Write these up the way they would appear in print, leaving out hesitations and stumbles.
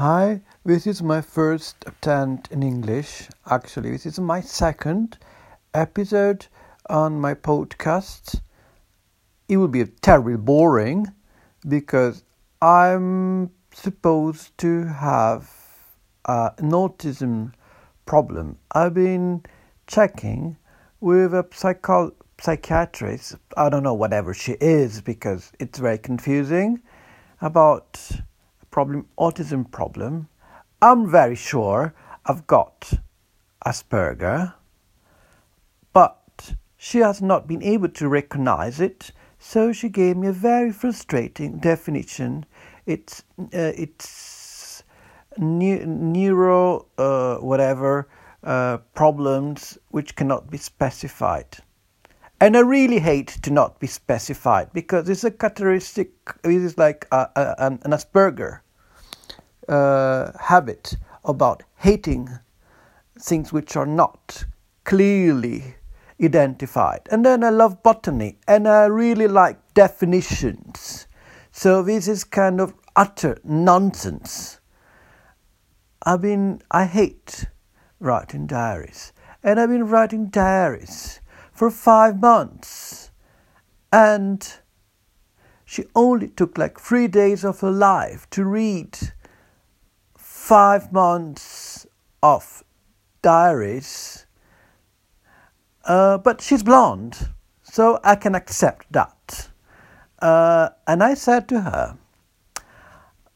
Hi, this is my first attempt in English. Actually, this is my second episode on my podcast. It will be terribly boring because I'm supposed to have an autism problem. I've been checking with a psychiatrist. I don't know whatever she is because it's very confusing about autism problem. I'm very sure I've got Asperger, but she has not been able to recognize it, so she gave me a very frustrating definition. It's neuro problems which cannot be specified. And I really hate to not be specified because it's a characteristic. It is like an Asperger habit about hating things which are not clearly identified. And then I love botany and I really like definitions. So this is kind of utter nonsense. I hate writing diaries, and I've been writing diaries for 5 months, and she only took like 3 days of her life to read 5 months of diaries, but she's blonde, so I can accept that. And I said to her,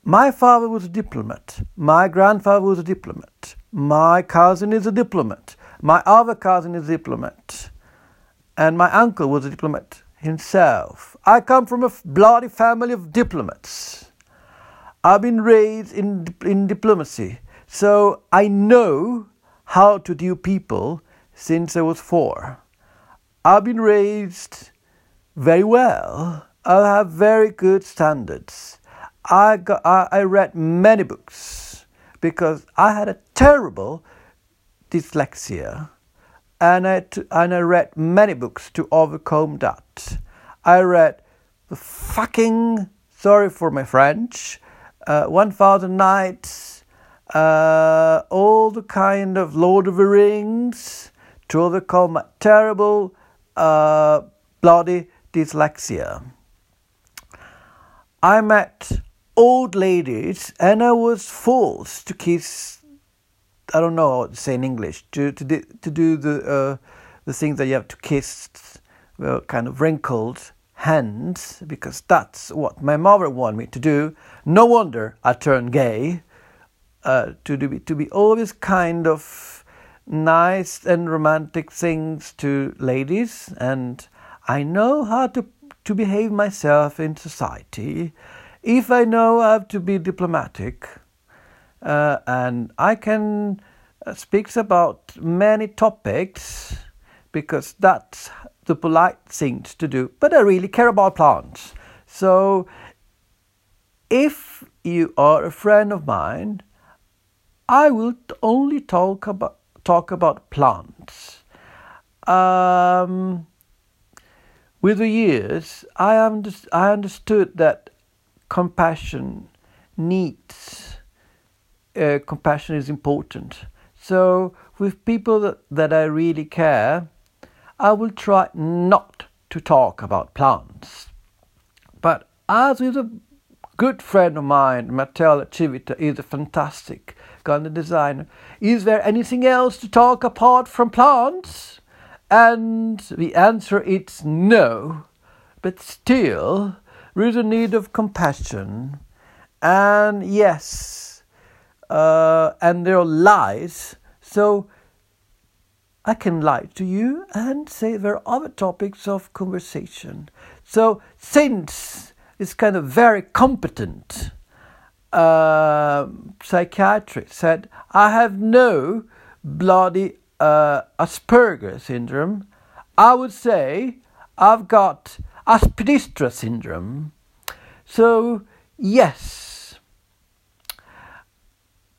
my father was a diplomat, my grandfather was a diplomat, my cousin is a diplomat, my other cousin is a diplomat, and my uncle was a diplomat himself. I come from a bloody family of diplomats. I've been raised in diplomacy, so I know how to deal people since I was 4. I've been raised very well. I have very good standards. I read many books because I had a terrible dyslexia. And I read many books to overcome that. I read the fucking, sorry for my French, 1,000 Nights, all the kind of Lord of the Rings to overcome my terrible bloody dyslexia. I met old ladies and I was forced to kiss, I don't know how to say in English, to do the thing that you have to kiss, well, kind of wrinkled hands, because that's what my mother wanted me to do. No wonder I turned gay. To be always kind of nice and romantic things to ladies, and I know how to behave myself in society. If I know I have to be diplomatic. And I can speak about many topics because that's the polite thing to do. But I really care about plants. So if you are a friend of mine, I will only talk about plants. With the years, I understood that compassion is important. So with people that I really care, I will try not to talk about plants. But as with a good friend of mine, Matteo Chivita is a fantastic kind of designer. Is there anything else to talk apart from plants? And the answer is no. But still, there is a need of compassion. And yes, and there are lies, so I can lie to you and say there are other topics of conversation. So since this kind of very competent psychiatrist said, I have no bloody Asperger syndrome, I would say I've got aspidistra syndrome. So yes,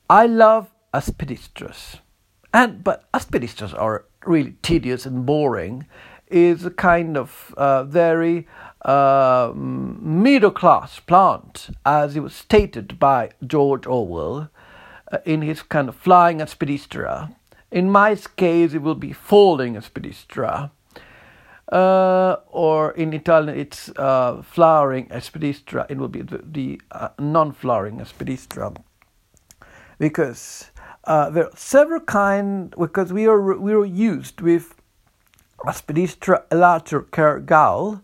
I love aspidistras, but aspidistras are really tedious and boring. It's a kind of very middle-class plant, as it was stated by George Orwell. in his kind of flying aspidistra. In my case, it will be folding aspidistra. Or in Italian, it's flowering aspidistra. It will be the non-flowering aspidistra. Because there are several kinds, because we are used with aspidistra elatior gaul,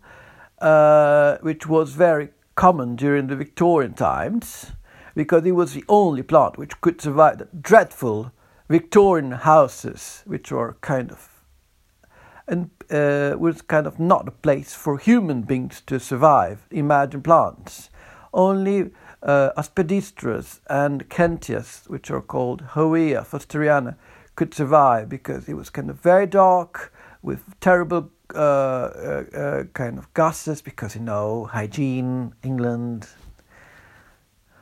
which was very common during the Victorian times, because it was the only plant which could survive the dreadful Victorian houses, which were kind of not a place for human beings to survive. Imagine plants. Only aspidistras and kentias, which are called hoea fosteriana, could survive because it was kind of very dark with terrible kind of gases, because, you know, hygiene, England.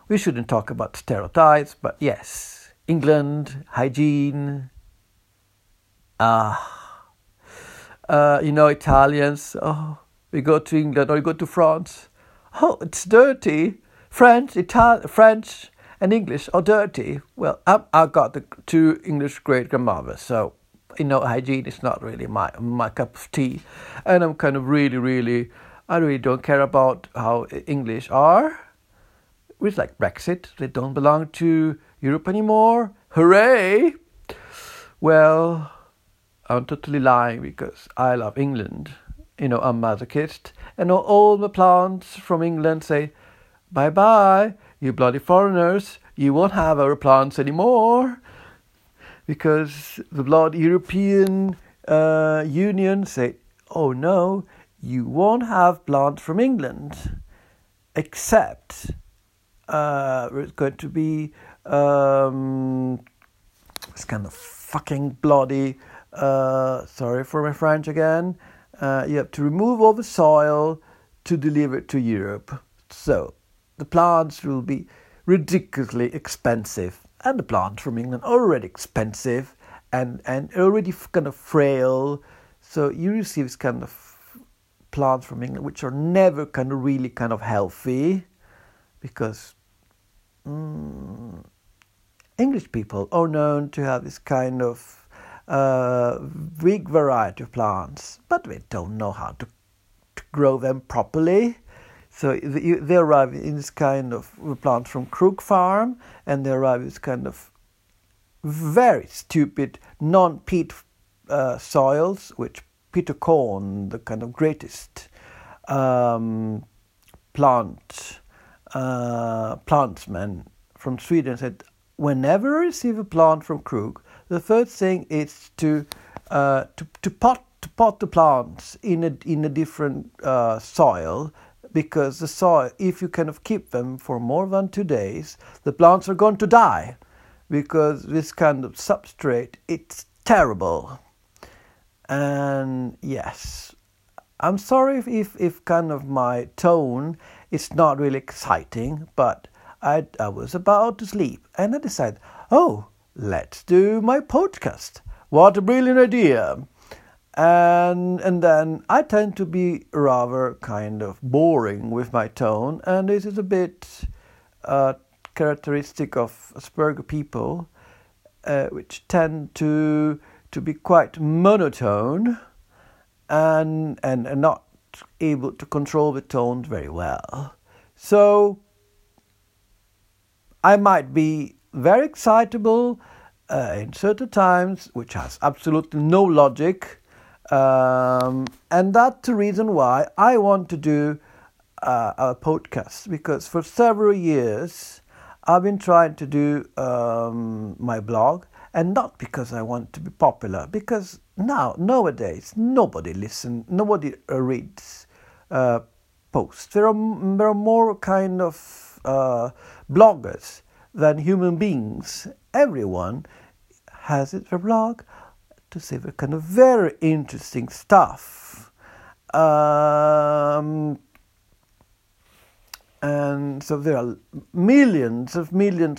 We shouldn't talk about stereotypes, but yes, England, hygiene. You know, Italians, we go to England or we go to France. Oh, it's dirty. French and English are dirty. Well, I got the two English great-grandmothers, so, you know, hygiene is not really my cup of tea. And I'm kind of I really don't care about how English are. It's like Brexit. They don't belong to Europe anymore. Hooray! Well, I'm totally lying because I love England. You know, I'm masochist. And all the plants from England say, bye-bye, you bloody foreigners. You won't have our plants anymore. Because the bloody European Union say, oh no, you won't have plants from England. Except it's going to be this kind of fucking bloody... sorry for my French again. You have to remove all the soil to deliver it to Europe. So the plants will be ridiculously expensive. And the plants from England are already expensive and already kind of frail. So you receive this kind of plants from England, which are never kind of really kind of healthy, because English people are known to have this kind of big variety of plants, but we don't know how to grow them properly. So they arrive in this kind of plant from Krug Farm, and they arrive in this kind of very stupid non-peat soils, which Peter Korn, the kind of greatest plantsman from Sweden, said, whenever I receive a plant from Krug, the first thing is to pot the plants in a different soil, because the soil, if you kind of keep them for more than 2 days, the plants are going to die, because this kind of substrate, it's terrible. And yes, I'm sorry if kind of my tone is not really exciting, but I was about to sleep and I decided, let's do my podcast. What a brilliant idea. And then I tend to be rather kind of boring with my tone, and this is a bit characteristic of Asperger people, which tend to be quite monotone and not able to control the tone very well. So I might be very excitable in certain times, which has absolutely no logic, and that's the reason why I want to do a podcast, because for several years I've been trying to do my blog, and not because I want to be popular, because nowadays nobody listens, nobody reads posts. There are more kind of bloggers than human beings. Everyone has a blog to say the kind of very interesting stuff. And so there are millions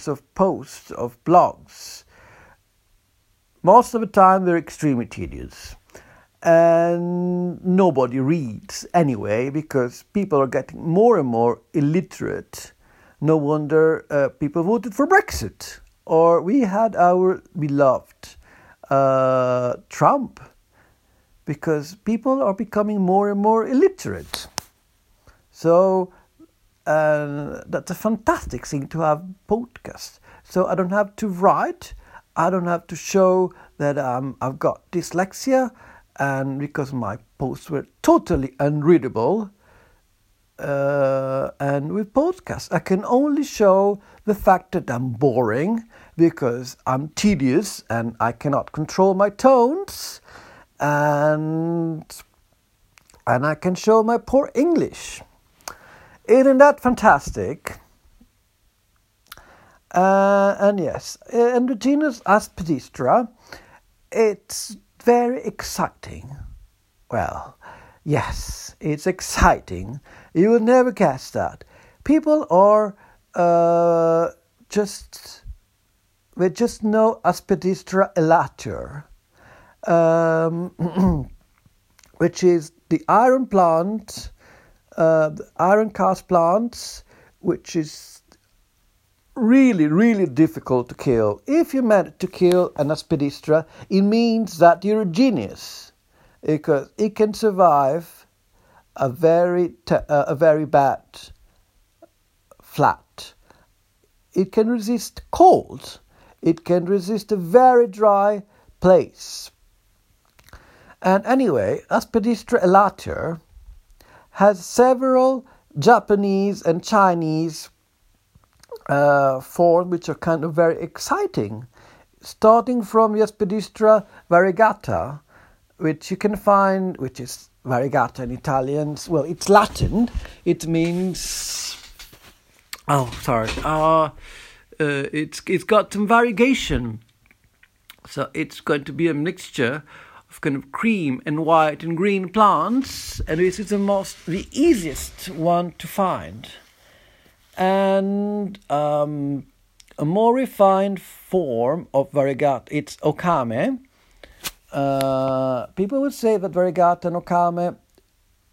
of posts of blogs. Most of the time they're extremely tedious. And nobody reads anyway, because people are getting more and more illiterate. No wonder people voted for Brexit Or we had our beloved Trump, because people are becoming more and more illiterate. So that's a fantastic thing to have podcasts. So I don't have to write. I don't have to show that I've got dyslexia, and because my posts were totally unreadable. And with podcasts, I can only show the fact that I'm boring because I'm tedious and I cannot control my tones, and I can show my poor English. Isn't that fantastic? And yes, and the genus Aspidistra, it's very exciting. Well, yes, it's exciting. You will never guess that. People are we just know Aspidistra elatior, which is the iron plant, the iron cast plants, which is really, really difficult to kill. If you manage to kill an Aspidistra, it means that you're a genius. Because it can survive a very bad flat. It can resist cold. It can resist a very dry place. And anyway, Aspidistra elatior has several Japanese and Chinese forms which are kind of very exciting, starting from Aspidistra variegata, which you can find, which is variegata in Italian. Well, it's Latin. It means... it's got some variegation. So it's going to be a mixture of kind of cream and white and green plants. And this is the easiest one to find. And a more refined form of variegata, it's okame. People would say that variegata and okame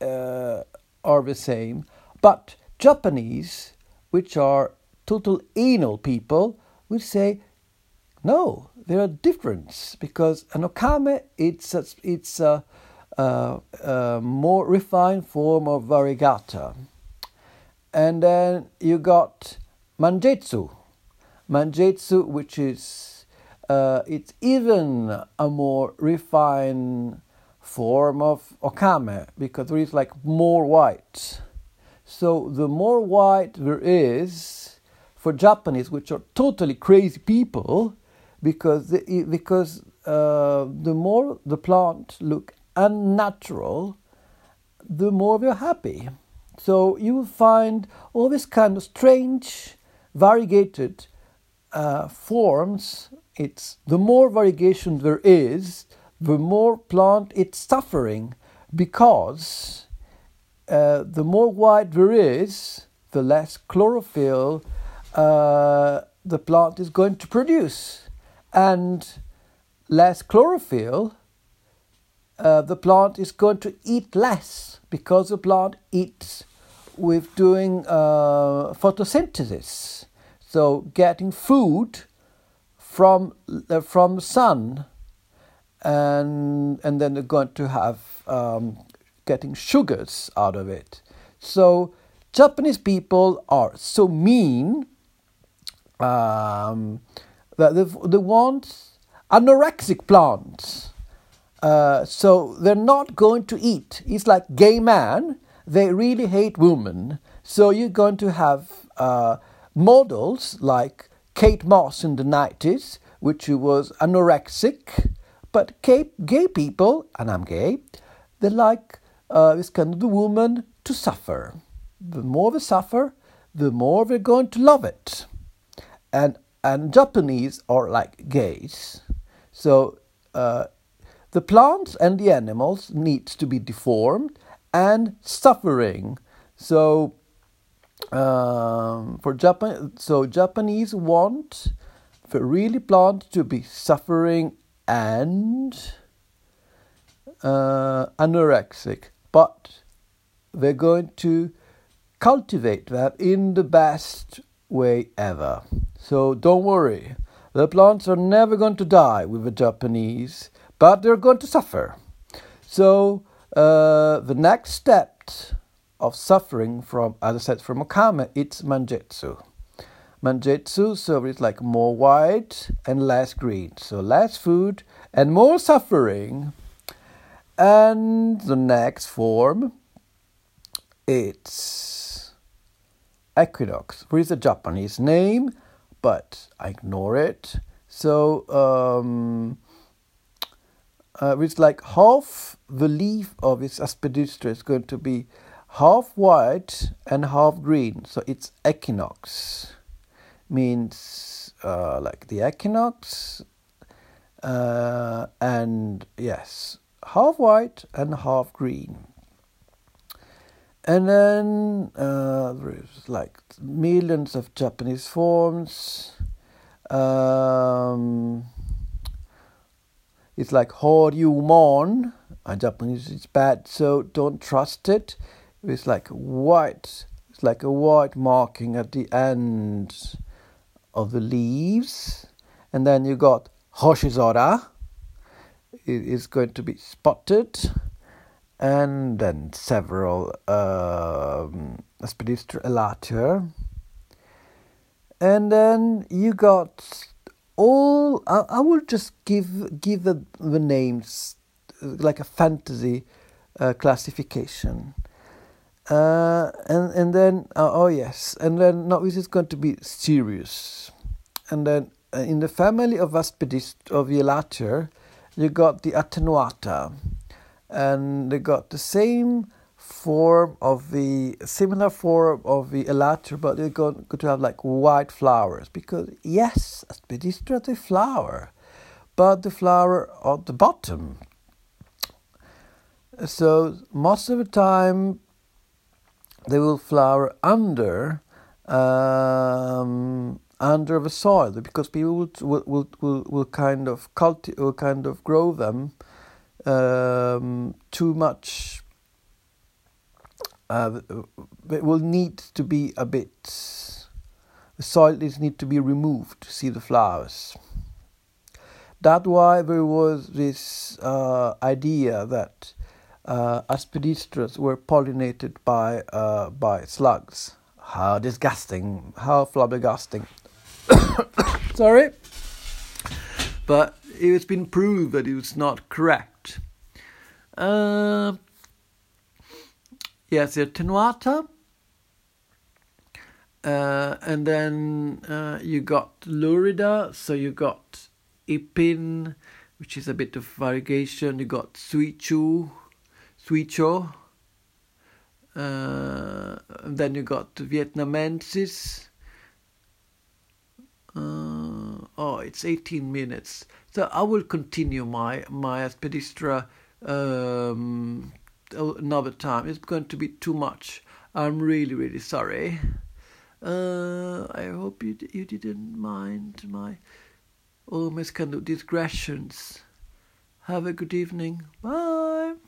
are the same, but Japanese, which are total anal people, would say no, there are differences, because an okame it's a more refined form of variegata. And then you got manjetsu, which is it's even a more refined form of okame, because there is like more white. So the more white there is, for Japanese, which are totally crazy people, because the more the plant look unnatural, the more they're happy. So you will find all this kind of strange, variegated forms. It's the more variegation there is, the more plant it's suffering, because the more white there is, the less chlorophyll the plant is going to produce, and less chlorophyll the plant is going to eat less, because the plant eats with doing photosynthesis, so getting food from sun, and then they're going to have getting sugars out of it. So Japanese people are so mean that they want anorexic plants. So they're not going to eat. It's like gay man. They really hate women. So you're going to have models like Kate Moss in the 90s, which was anorexic, but gay people, and I'm gay, they like this kind of the woman to suffer. The more they suffer, the more they're going to love it. And Japanese are like gays. So the plants and the animals needs to be deformed and suffering. So... Japanese want the really plant to be suffering and anorexic, but they're going to cultivate that in the best way ever. So don't worry, The plants are never going to die with the Japanese, but they're going to suffer. So the next step of suffering from, as I said, from okame, it's manjetsu. Manjetsu, so it's like more white and less green. So less food and more suffering. And the next form, it's Equinox, which is a Japanese name, but I ignore it. So it's like half the leaf of this aspidistra is going to be half white and half green. So it's Equinox. Means like the equinox, and yes, half white and half green. And then there's like millions of Japanese forms. It's like horyūmon. In Japanese it's bad, so don't trust it. It's like white. It's like a white marking at the end of the leaves. And then you got Hoshizora. It is going to be spotted. And then several aspidistra elatior. And then you got all, I will just give the names like a fantasy classification. This is going to be serious. And then in the family of aspidistra, of the elatior, you got the attenuata, and they got the similar form of the elatior, but they're going to have like white flowers, because yes, aspidistra, they flower, but the flower at the bottom. So most of the time they will flower under the soil, because people will kind of grow them too much. It will need to be a bit. The soil is need to be removed to see the flowers. That's why there was this idea that aspidistras were pollinated by slugs. How disgusting! How flabbergasting! Sorry, but it's been proved that it was not correct. Yes, the attenuata, and then you got lurida. So you got ipin, which is a bit of variegation. You got suicho, and then you got vietnamensis. It's 18 minutes, so I will continue my aspidistra another time. It's going to be too much. I'm really sorry. I hope you didn't mind my almost kind of digressions. Have a good evening. Bye.